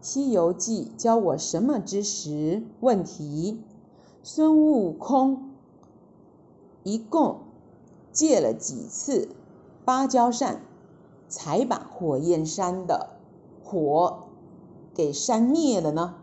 西游记》教我什么知识问题。孙悟空一共借了几次芭蕉扇才把火焰山的火给扇灭了呢？